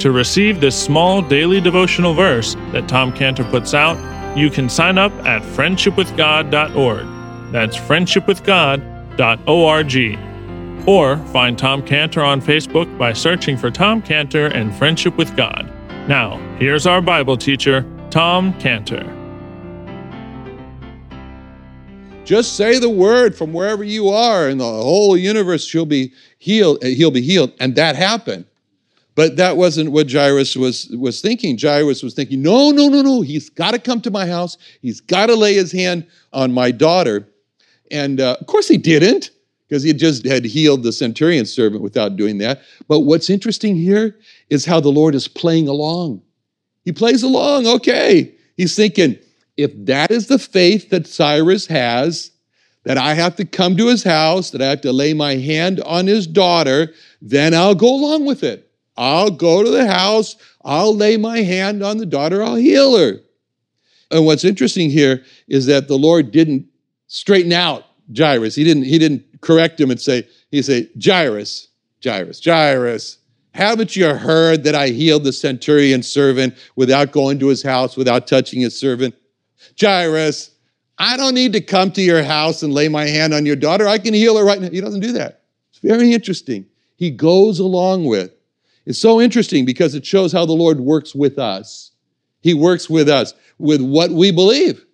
To receive this small daily devotional verse that Tom Cantor puts out, you can sign up at friendshipwithgod.org. That's friendshipwithgod.org. Or find Tom Cantor on Facebook by searching for Tom Cantor and Friendship with God. Now, here's our Bible teacher, Tom Cantor. Just say the word from wherever you are, and the whole universe shall be healed. He'll be healed, and that happened. But that wasn't what Jairus was thinking. Jairus was thinking, no. He's got to come to my house. He's got to lay his hand on my daughter. And of course he didn't, because he just had healed the centurion's servant without doing that. But what's interesting here is how the Lord is playing along. He plays along, okay. He's thinking, if that is the faith that Cyrus has, that I have to come to his house, that I have to lay my hand on his daughter, then I'll go along with it. I'll go to the house, I'll lay my hand on the daughter, I'll heal her. And what's interesting here is that the Lord didn't straighten out Jairus. He didn't correct him and say, he said, Jairus, haven't you heard that I healed the centurion's servant without going to his house, without touching his servant? Jairus, I don't need to come to your house and lay my hand on your daughter. I can heal her right now. He doesn't do that. It's very interesting. He goes along with. It's so interesting because it shows how the Lord works with us. He works with us, with what we believe,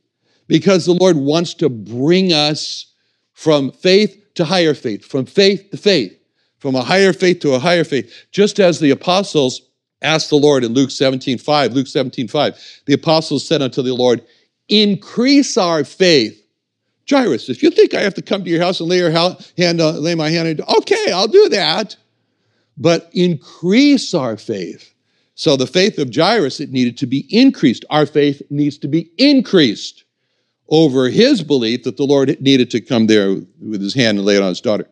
because the Lord wants to bring us from faith to higher faith, from faith to faith, from a higher faith to a higher faith. Just as the apostles asked the Lord in Luke 17:5, the apostles said unto the Lord, increase our faith. Jairus, if you think I have to come to your house and lay my hand on, okay, I'll do that. But increase our faith. So the faith of Jairus, it needed to be increased. Our faith needs to be increased over his belief that the Lord needed to come there with his hand and lay it on his daughter.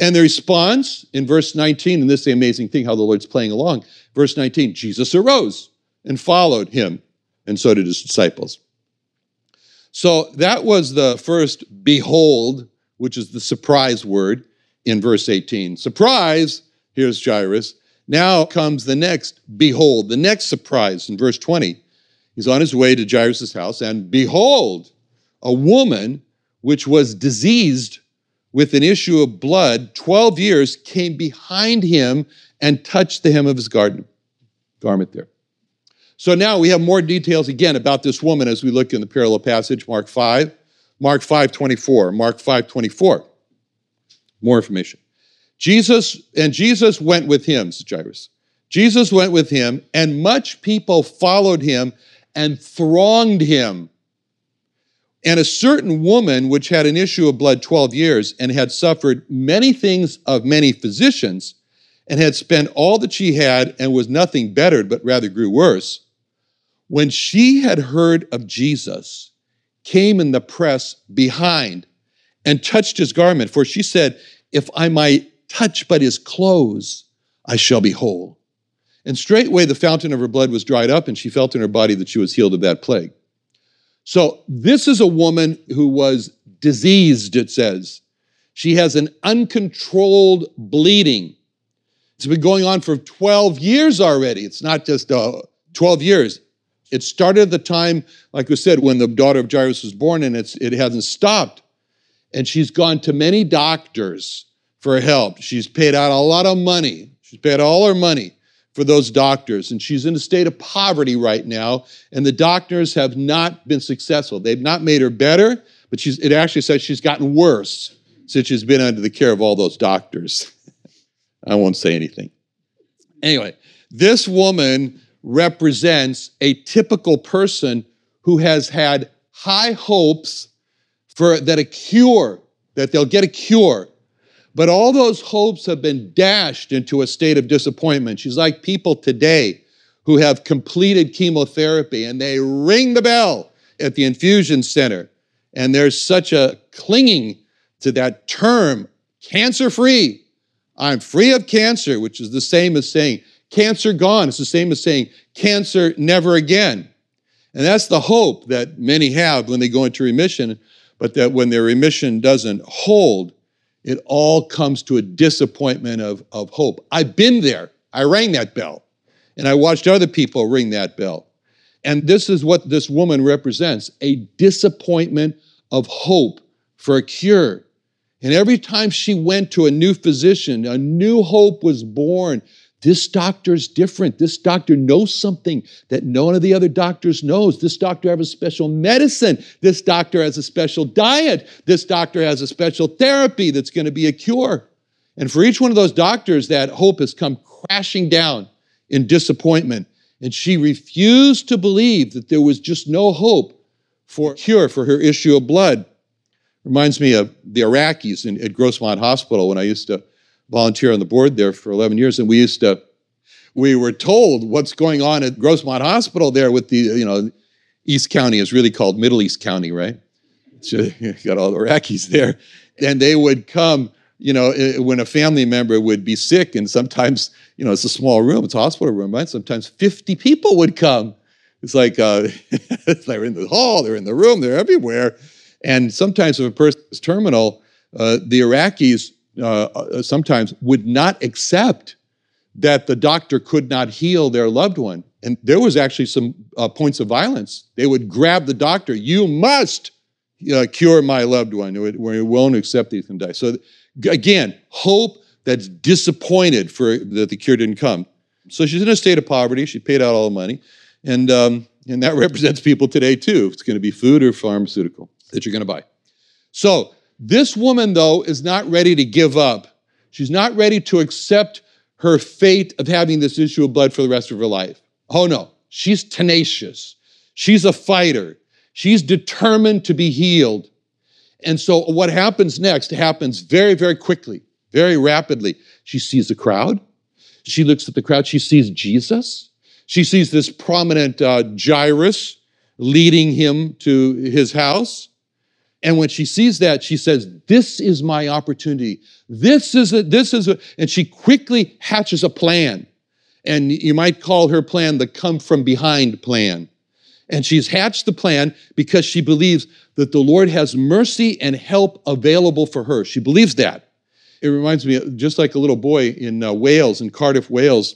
And the response in verse 19, and this is the amazing thing, how the Lord's playing along. Verse 19, Jesus arose and followed him, and so did his disciples. So that was the first behold, which is the surprise word in verse 18. Surprise, here's Jairus. Now comes the next behold, the next surprise in verse 20. He's on his way to Jairus' house, and behold, a woman which was diseased with an issue of blood 12 years came behind him and touched the hem of his garment there. So now we have more details again about this woman as we look in the parallel passage, Mark 5:24. More information. Jesus went with him, says Jairus. Jesus went with him, and much people followed him and thronged him. And a certain woman, which had an issue of blood 12 years and had suffered many things of many physicians and had spent all that she had and was nothing bettered, but rather grew worse, when she had heard of Jesus, came in the press behind and touched his garment. For she said, if I might touch but his clothes, I shall be whole. And straightway the fountain of her blood was dried up, and she felt in her body that she was healed of that plague. So this is a woman who was diseased, it says. She has an uncontrolled bleeding. It's been going on for 12 years already. It's not just 12 years. It started at the time, like we said, when the daughter of Jairus was born, and it hasn't stopped. And she's gone to many doctors for help. She's paid out a lot of money. She's paid all her money for those doctors. And she's in a state of poverty right now. And the doctors have not been successful. They've not made her better, but it actually says she's gotten worse since she's been under the care of all those doctors. I won't say anything. Anyway, this woman represents a typical person who has had high hopes that they'll get a cure. But all those hopes have been dashed into a state of disappointment. She's like people today who have completed chemotherapy and they ring the bell at the infusion center. And there's such a clinging to that term, cancer-free. I'm free of cancer, which is the same as saying, cancer gone. It's the same as saying, cancer never again. And that's the hope that many have when they go into remission, but that when their remission doesn't hold, it all comes to a disappointment of hope. I've been there. I rang that bell, and I watched other people ring that bell. And this is what this woman represents, a disappointment of hope for a cure. And every time she went to a new physician, a new hope was born. This doctor's different. This doctor knows something that none of the other doctors knows. This doctor has a special medicine. This doctor has a special diet. This doctor has a special therapy that's going to be a cure. And for each one of those doctors, that hope has come crashing down in disappointment. And she refused to believe that there was just no hope for a cure for her issue of blood. Reminds me of the Iraqis at Grossmont Hospital when I used to volunteer on the board there for 11 years, and we were told what's going on at Grossmont Hospital there with the, East County is really called Middle East County, right? So you got all the Iraqis there. And they would come, when a family member would be sick, and sometimes, it's a small room, it's a hospital room, right? Sometimes 50 people would come. It's like, they're in the hall, they're in the room, they're everywhere. And sometimes if a person is terminal, the Iraqis sometimes would not accept that the doctor could not heal their loved one. And there was actually some points of violence. They would grab the doctor. You must cure my loved one. We won't accept these and die. So again, hope that's disappointed that the cure didn't come. So she's in a state of poverty. She paid out all the money. And that represents people today too. It's going to be food or pharmaceutical that you're going to buy. So this woman, though, is not ready to give up. She's not ready to accept her fate of having this issue of blood for the rest of her life. Oh, no. She's tenacious. She's a fighter. She's determined to be healed. And so what happens next happens very, very quickly, very rapidly. She sees the crowd. She looks at the crowd. She sees Jesus. She sees this prominent Jairus leading him to his house. And when she sees that, she says, this is my opportunity. And she quickly hatches a plan. And you might call her plan the come from behind plan. And she's hatched the plan because she believes that the Lord has mercy and help available for her. She believes that. It reminds me, just like a little boy in Wales, in Cardiff, Wales.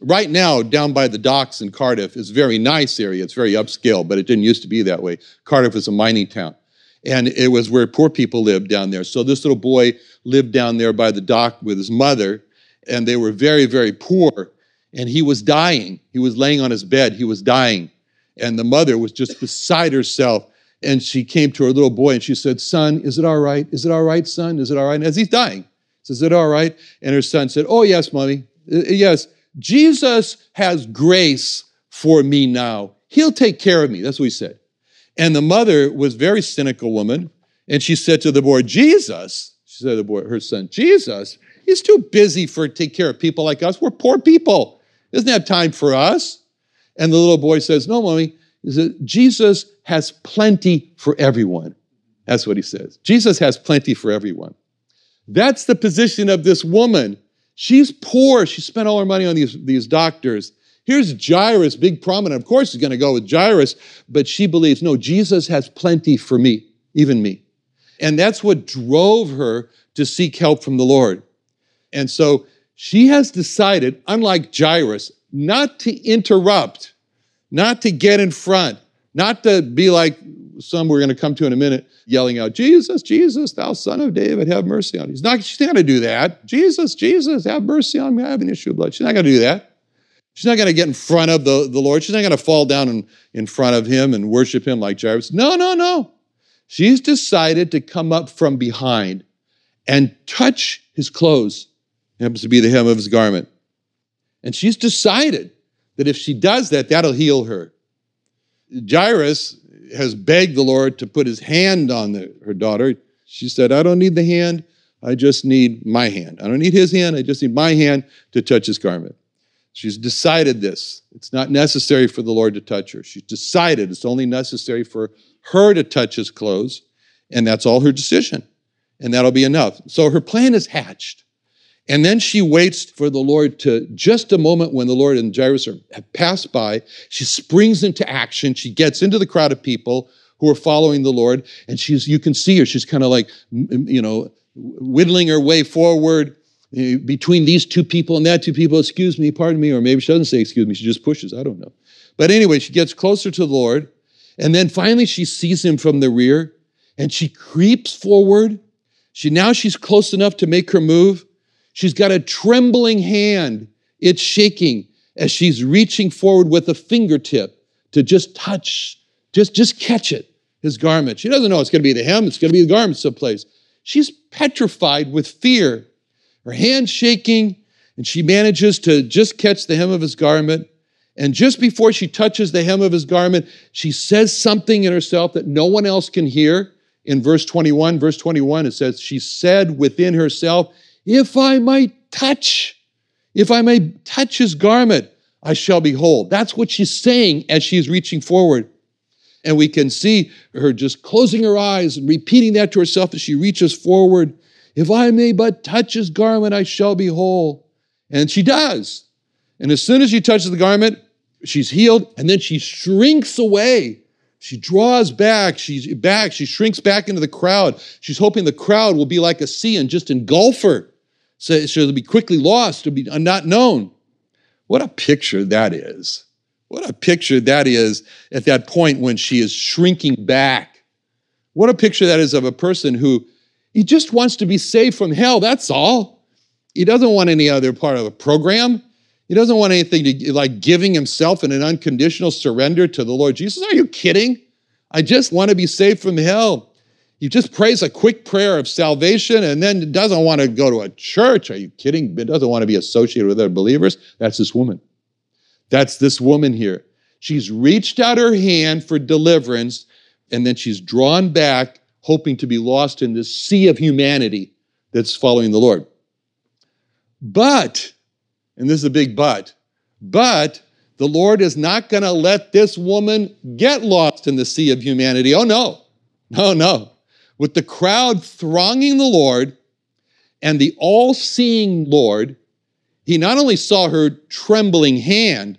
Right now, down by the docks in Cardiff is a very nice area. It's very upscale, but it didn't used to be that way. Cardiff is a mining town. And it was where poor people lived down there. So this little boy lived down there by the dock with his mother, and they were very, very poor. And he was dying. He was laying on his bed. He was dying. And the mother was just beside herself. And she came to her little boy, and she said, son, is it all right? Is it all right, son? Is it all right? And as he's dying, she says, is it all right? And her son said, oh, yes, mommy. Yes, Jesus has grace for me now. He'll take care of me. That's what he said. And the mother was a very cynical woman, and she said to the boy, Jesus, she said to the boy, her son, Jesus, he's too busy for take care of people like us. We're poor people. He doesn't have time for us. And the little boy says, no, mommy, Jesus has plenty for everyone. That's what he says. Jesus has plenty for everyone. That's the position of this woman. She's poor. She spent all her money on these doctors. Here's Jairus, big prominent. Of course, he's going to go with Jairus, but she believes, no, Jesus has plenty for me, even me. And that's what drove her to seek help from the Lord. And so she has decided, unlike Jairus, not to interrupt, not to get in front, not to be like some we're going to come to in a minute, yelling out, "Jesus, Jesus, thou son of David, have mercy on me." She's not going to do that. "Jesus, Jesus, have mercy on me. I have an issue of blood." She's not going to do that. She's not going to get in front of the Lord. She's not going to fall down in front of him and worship him like Jairus. No, no, no. She's decided to come up from behind and touch his clothes. It happens to be the hem of his garment. And she's decided that if she does that, that'll heal her. Jairus has begged the Lord to put his hand on her daughter. She said, "I don't need the hand. I just need my hand. I don't need his hand. I just need my hand to touch his garment." She's decided this. It's not necessary for the Lord to touch her. She's decided it's only necessary for her to touch his clothes, and that's all her decision, and that'll be enough. So her plan is hatched. And then she waits for the Lord to, just a moment when the Lord and Jairus have passed by, she springs into action. She gets into the crowd of people who are following the Lord, and you can see her. She's kind of like, whittling her way forward between these two people and that two people, "Excuse me, pardon me," or maybe she doesn't say, "Excuse me," she just pushes, I don't know. But anyway, she gets closer to the Lord, and then finally she sees him from the rear, and she creeps forward. Now she's close enough to make her move. She's got a trembling hand. It's shaking as she's reaching forward with a fingertip to just touch, just catch it, his garment. She doesn't know it's going to be the hem, it's going to be the garment someplace. She's petrified with fear. Her hand shaking, and she manages to just catch the hem of his garment. And just before she touches the hem of his garment, she says something in herself that no one else can hear. In verse 21, it says, she said within herself, if I may touch his garment, I shall be whole. That's what she's saying as she's reaching forward. And we can see her just closing her eyes and repeating that to herself as she reaches forward. "If I may but touch his garment, I shall be whole." And she does. And as soon as she touches the garment, she's healed, and then she shrinks away. She draws back, she shrinks back into the crowd. She's hoping the crowd will be like a sea and just engulf her, so she'll be quickly lost, to be not known. What a picture that is. What a picture that is at that point when she is shrinking back. What a picture that is of a person who he just wants to be saved from hell, that's all. He doesn't want any other part of the program. He doesn't want anything like giving himself in an unconditional surrender to the Lord Jesus. Are you kidding? I just want to be saved from hell. He just prays a quick prayer of salvation and then doesn't want to go to a church. Are you kidding? He doesn't want to be associated with other believers. That's this woman. That's this woman here. She's reached out her hand for deliverance, and then she's drawn back, hoping to be lost in this sea of humanity that's following the Lord. But, and this is a big but the Lord is not going to let this woman get lost in the sea of humanity. Oh, no. No, no. With the crowd thronging the Lord and the all-seeing Lord, he not only saw her trembling hand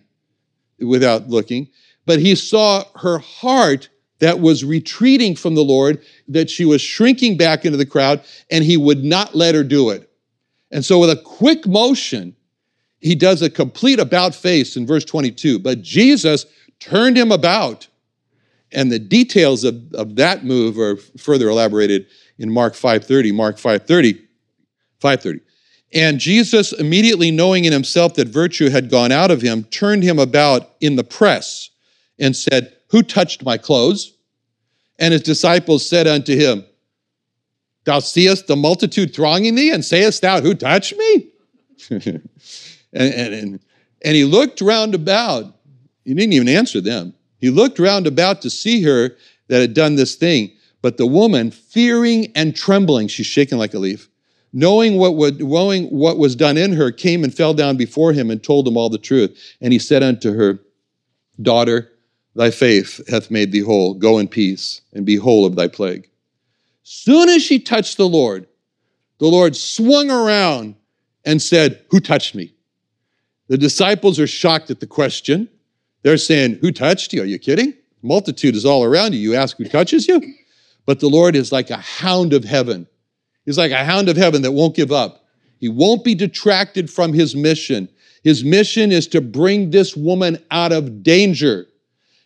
without looking, but he saw her heart that was retreating from the Lord, that she was shrinking back into the crowd, and he would not let her do it. And so with a quick motion, he does a complete about-face in verse 22. But Jesus turned him about. And the details of that move are further elaborated in Mark 5:30. And Jesus, immediately knowing in himself that virtue had gone out of him, turned him about in the press and said, "Who touched my clothes?" And his disciples said unto him, "Thou seest the multitude thronging thee, and sayest thou, who touched me?" and he looked round about. He didn't even answer them. He looked round about to see her that had done this thing. But the woman, fearing and trembling, she's shaken like a leaf, knowing what was done in her, came and fell down before him and told him all the truth. And he said unto her, "Daughter, thy faith hath made thee whole. Go in peace and be whole of thy plague." Soon as she touched the Lord swung around and said, "Who touched me?" The disciples are shocked at the question. They're saying, "Who touched you? Are you kidding? Multitude is all around you. You ask who touches you?" But the Lord is like a hound of heaven. He's like a hound of heaven that won't give up. He won't be detracted from his mission. His mission is to bring this woman out of danger.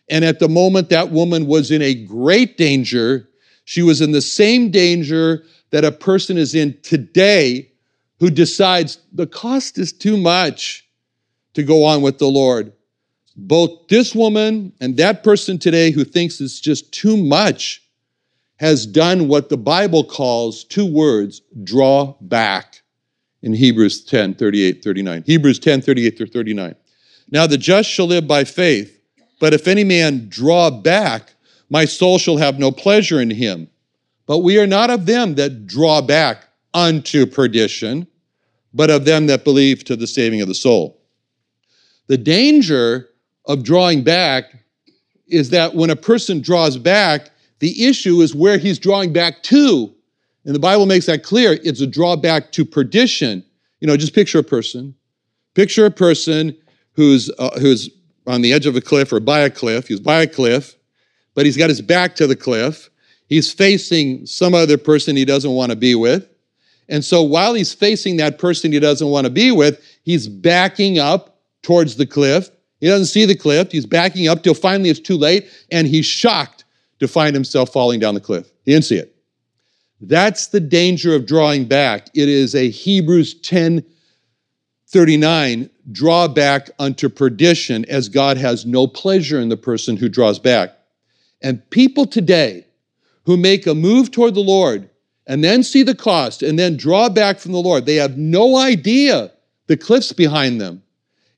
And at the moment that woman was in a great danger, she was in the same danger that a person is in today who decides the cost is too much to go on with the Lord. Both this woman and that person today who thinks it's just too much has done what the Bible calls two words, draw back, in Hebrews 10, 38, 39. Hebrews 10, 38 through 39. Now the just shall live by faith, but if any man draw back, my soul shall have no pleasure in him. But we are not of them that draw back unto perdition, but of them that believe to the saving of the soul. The danger of drawing back is that when a person draws back, the issue is where he's drawing back to. And the Bible makes that clear. It's a drawback to perdition. You know, just picture a person. Picture a person who's on the edge of a cliff or by a cliff. He's by a cliff, but he's got his back to the cliff. He's facing some other person he doesn't want to be with. And so while he's facing that person he doesn't want to be with, he's backing up towards the cliff. He doesn't see the cliff. He's backing up till finally it's too late, and he's shocked to find himself falling down the cliff. He didn't see it. That's the danger of drawing back. It is a Hebrews 10:39, draw back unto perdition, as God has no pleasure in the person who draws back. And people today who make a move toward the Lord and then see the cost and then draw back from the Lord, they have no idea the cliff's behind them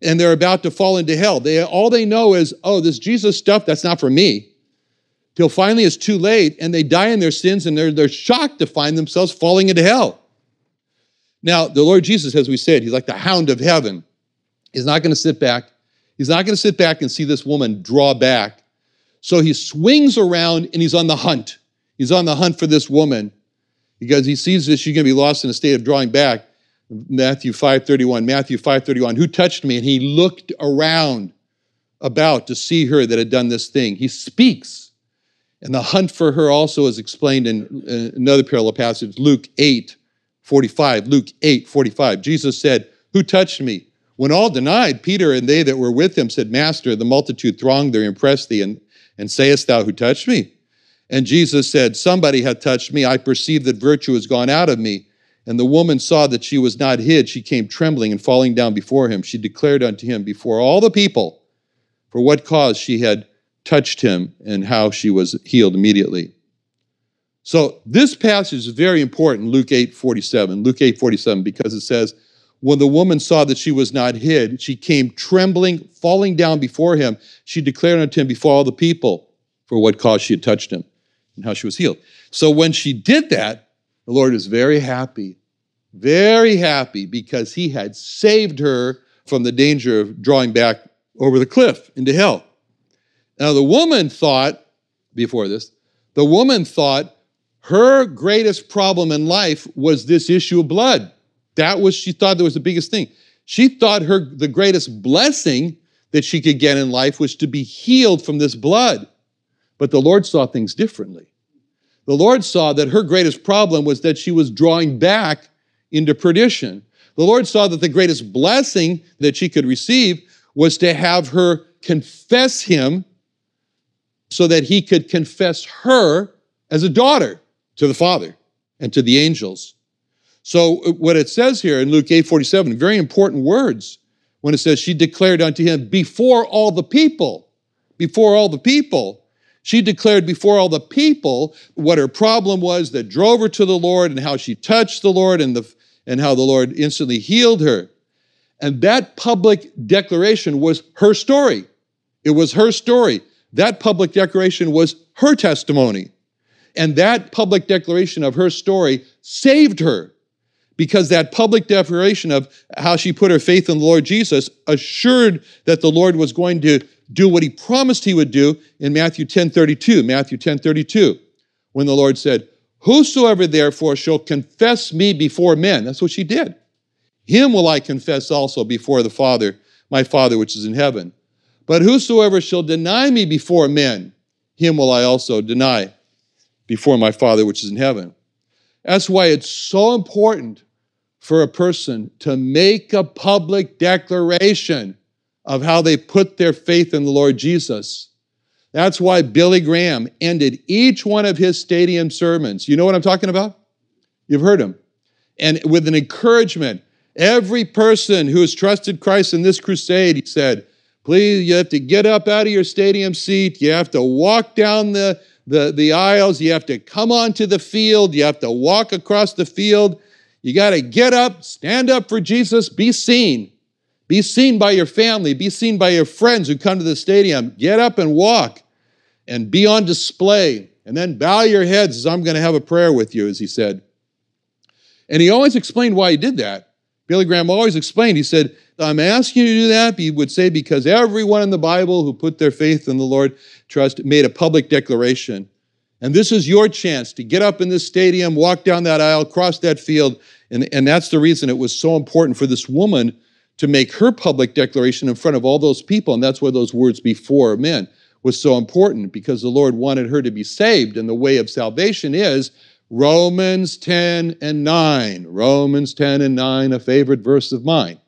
and they're about to fall into hell. All they know is, oh, this Jesus stuff, that's not for me. Till finally it's too late, and they die in their sins, and they're shocked to find themselves falling into hell. Now, the Lord Jesus, as we said, he's like the hound of heaven. He's not going to sit back. He's not going to sit back and see this woman draw back. So he swings around, and he's on the hunt. He's on the hunt for this woman because he sees that she's going to be lost in a state of drawing back. Matthew 5:31, who touched me? And he looked around about to see her that had done this thing. He speaks. And the hunt for her also is explained in another parallel passage, Luke 8:45. Jesus said, who touched me? When all denied, Peter and they that were with him said, Master, the multitude thronged there and pressed thee, and sayest thou, who touched me? And Jesus said, somebody hath touched me. I perceive that virtue has gone out of me. And the woman saw that she was not hid. She came trembling and falling down before him. She declared unto him before all the people for what cause she had touched him and how she was healed immediately. So this passage is very important, Luke 8:47, because it says, when the woman saw that she was not hid, she came trembling, falling down before him. She declared unto him before all the people for what cause she had touched him and how she was healed. So when she did that, the Lord is very happy, because he had saved her from the danger of drawing back over the cliff into hell. Now, the woman thought her greatest problem in life was this issue of blood. She thought that was the biggest thing. She thought the greatest blessing that she could get in life was to be healed from this blood. But the Lord saw things differently. The Lord saw that her greatest problem was that she was drawing back into perdition. The Lord saw that the greatest blessing that she could receive was to have her confess him, so that he could confess her as a daughter to the Father and to the angels. So what it says here in Luke 8:47, very important words, when it says she declared unto him before all the people. She declared before all the people what her problem was that drove her to the Lord and how she touched the Lord and how the Lord instantly healed her. And that public declaration was her story. It was her story. That public declaration was her testimony. And that public declaration of her story saved her, because that public declaration of how she put her faith in the Lord Jesus assured that the Lord was going to do what he promised he would do in Matthew 10:32, when the Lord said, whosoever therefore shall confess me before men, that's what she did, him will I confess also before the Father, my Father which is in heaven. But whosoever shall deny me before men, him will I also deny before my Father which is in heaven. That's why it's so important for a person to make a public declaration of how they put their faith in the Lord Jesus. That's why Billy Graham ended each one of his stadium sermons. You know what I'm talking about? You've heard him. And with an encouragement, every person who has trusted Christ in this crusade, he said, please, you have to get up out of your stadium seat. You have to walk down the aisles. You have to come onto the field. You have to walk across the field. You got to get up, stand up for Jesus, be seen. Be seen by your family. Be seen by your friends who come to the stadium. Get up and walk and be on display. And then bow your heads as I'm going to have a prayer with you, as he said. And he always explained why he did that. Billy Graham always explained. He said, I'm asking you to do that, he would say, because everyone in the Bible who put their faith in the Lord trust made a public declaration. And this is your chance to get up in this stadium, walk down that aisle, cross that field. And that's the reason it was so important for this woman to make her public declaration in front of all those people. And that's why those words before men was so important, because the Lord wanted her to be saved. And the way of salvation is Romans 10 and 9. Romans 10 and 9, a favorite verse of mine.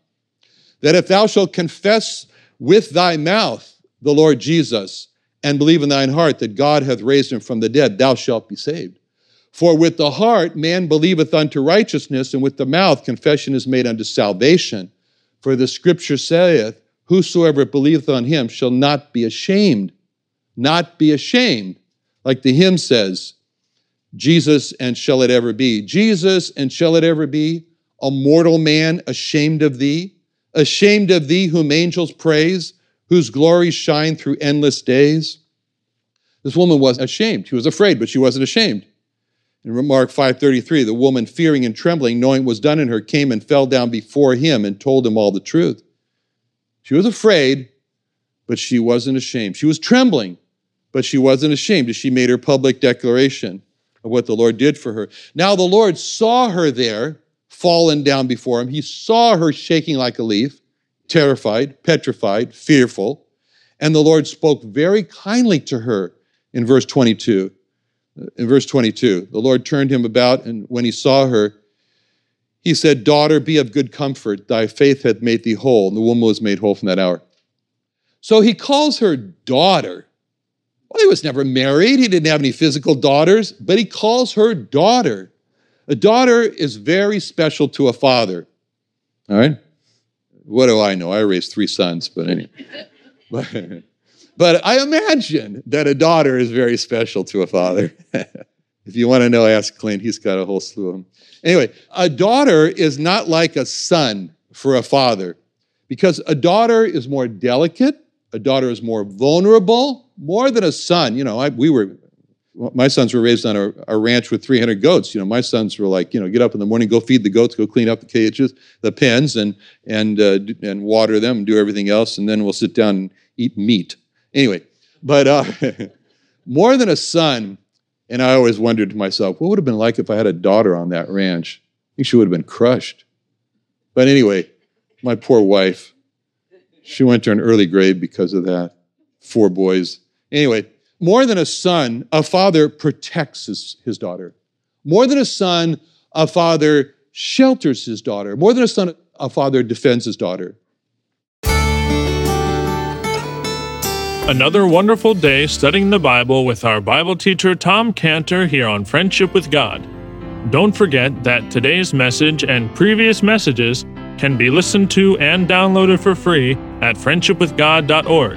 That if thou shalt confess with thy mouth the Lord Jesus, and believe in thine heart that God hath raised him from the dead, thou shalt be saved. For with the heart man believeth unto righteousness, and with the mouth confession is made unto salvation. For the scripture saith, whosoever believeth on him shall not be ashamed. Not be ashamed. Like the hymn says, Jesus, and shall it ever be? Jesus, and shall it ever be? A mortal man ashamed of thee? Ashamed of thee whom angels praise, whose glories shine through endless days. This woman wasn't ashamed. She was afraid, but she wasn't ashamed. In Mark 5:33, the woman, fearing and trembling, knowing what was done in her, came and fell down before him and told him all the truth. She was afraid, but she wasn't ashamed. She was trembling, but she wasn't ashamed as she made her public declaration of what the Lord did for her. Now the Lord saw her there, fallen down before him. He saw her shaking like a leaf, terrified, petrified, fearful. And the Lord spoke very kindly to her in verse 22. In verse 22, the Lord turned him about, and when he saw her, he said, daughter, be of good comfort. Thy faith hath made thee whole. And the woman was made whole from that hour. So he calls her daughter. Well, he was never married. He didn't have any physical daughters, but he calls her daughter. A daughter is very special to a father. All right? What do I know? I raised 3 sons, but anyway. But I imagine that a daughter is very special to a father. If you want to know, ask Clint. He's got a whole slew of them. Anyway, a daughter is not like a son for a father, because a daughter is more delicate. A daughter is more vulnerable, more than a son. You know, my sons were raised on a ranch with 300 goats. You know, my sons were like, you know, get up in the morning, go feed the goats, go clean up the cages, the pens, and water them and do everything else, and then we'll sit down and eat meat. Anyway, but more than a son, and I always wondered to myself, what would have been like if I had a daughter on that ranch? I think she would have been crushed. But anyway, my poor wife, she went to an early grave because of that. 4 boys. Anyway, more than a son, a father protects his daughter. More than a son, a father shelters his daughter. More than a son, a father defends his daughter. Another wonderful day studying the Bible with our Bible teacher, Tom Cantor, here on Friendship with God. Don't forget that today's message and previous messages can be listened to and downloaded for free at friendshipwithgod.org.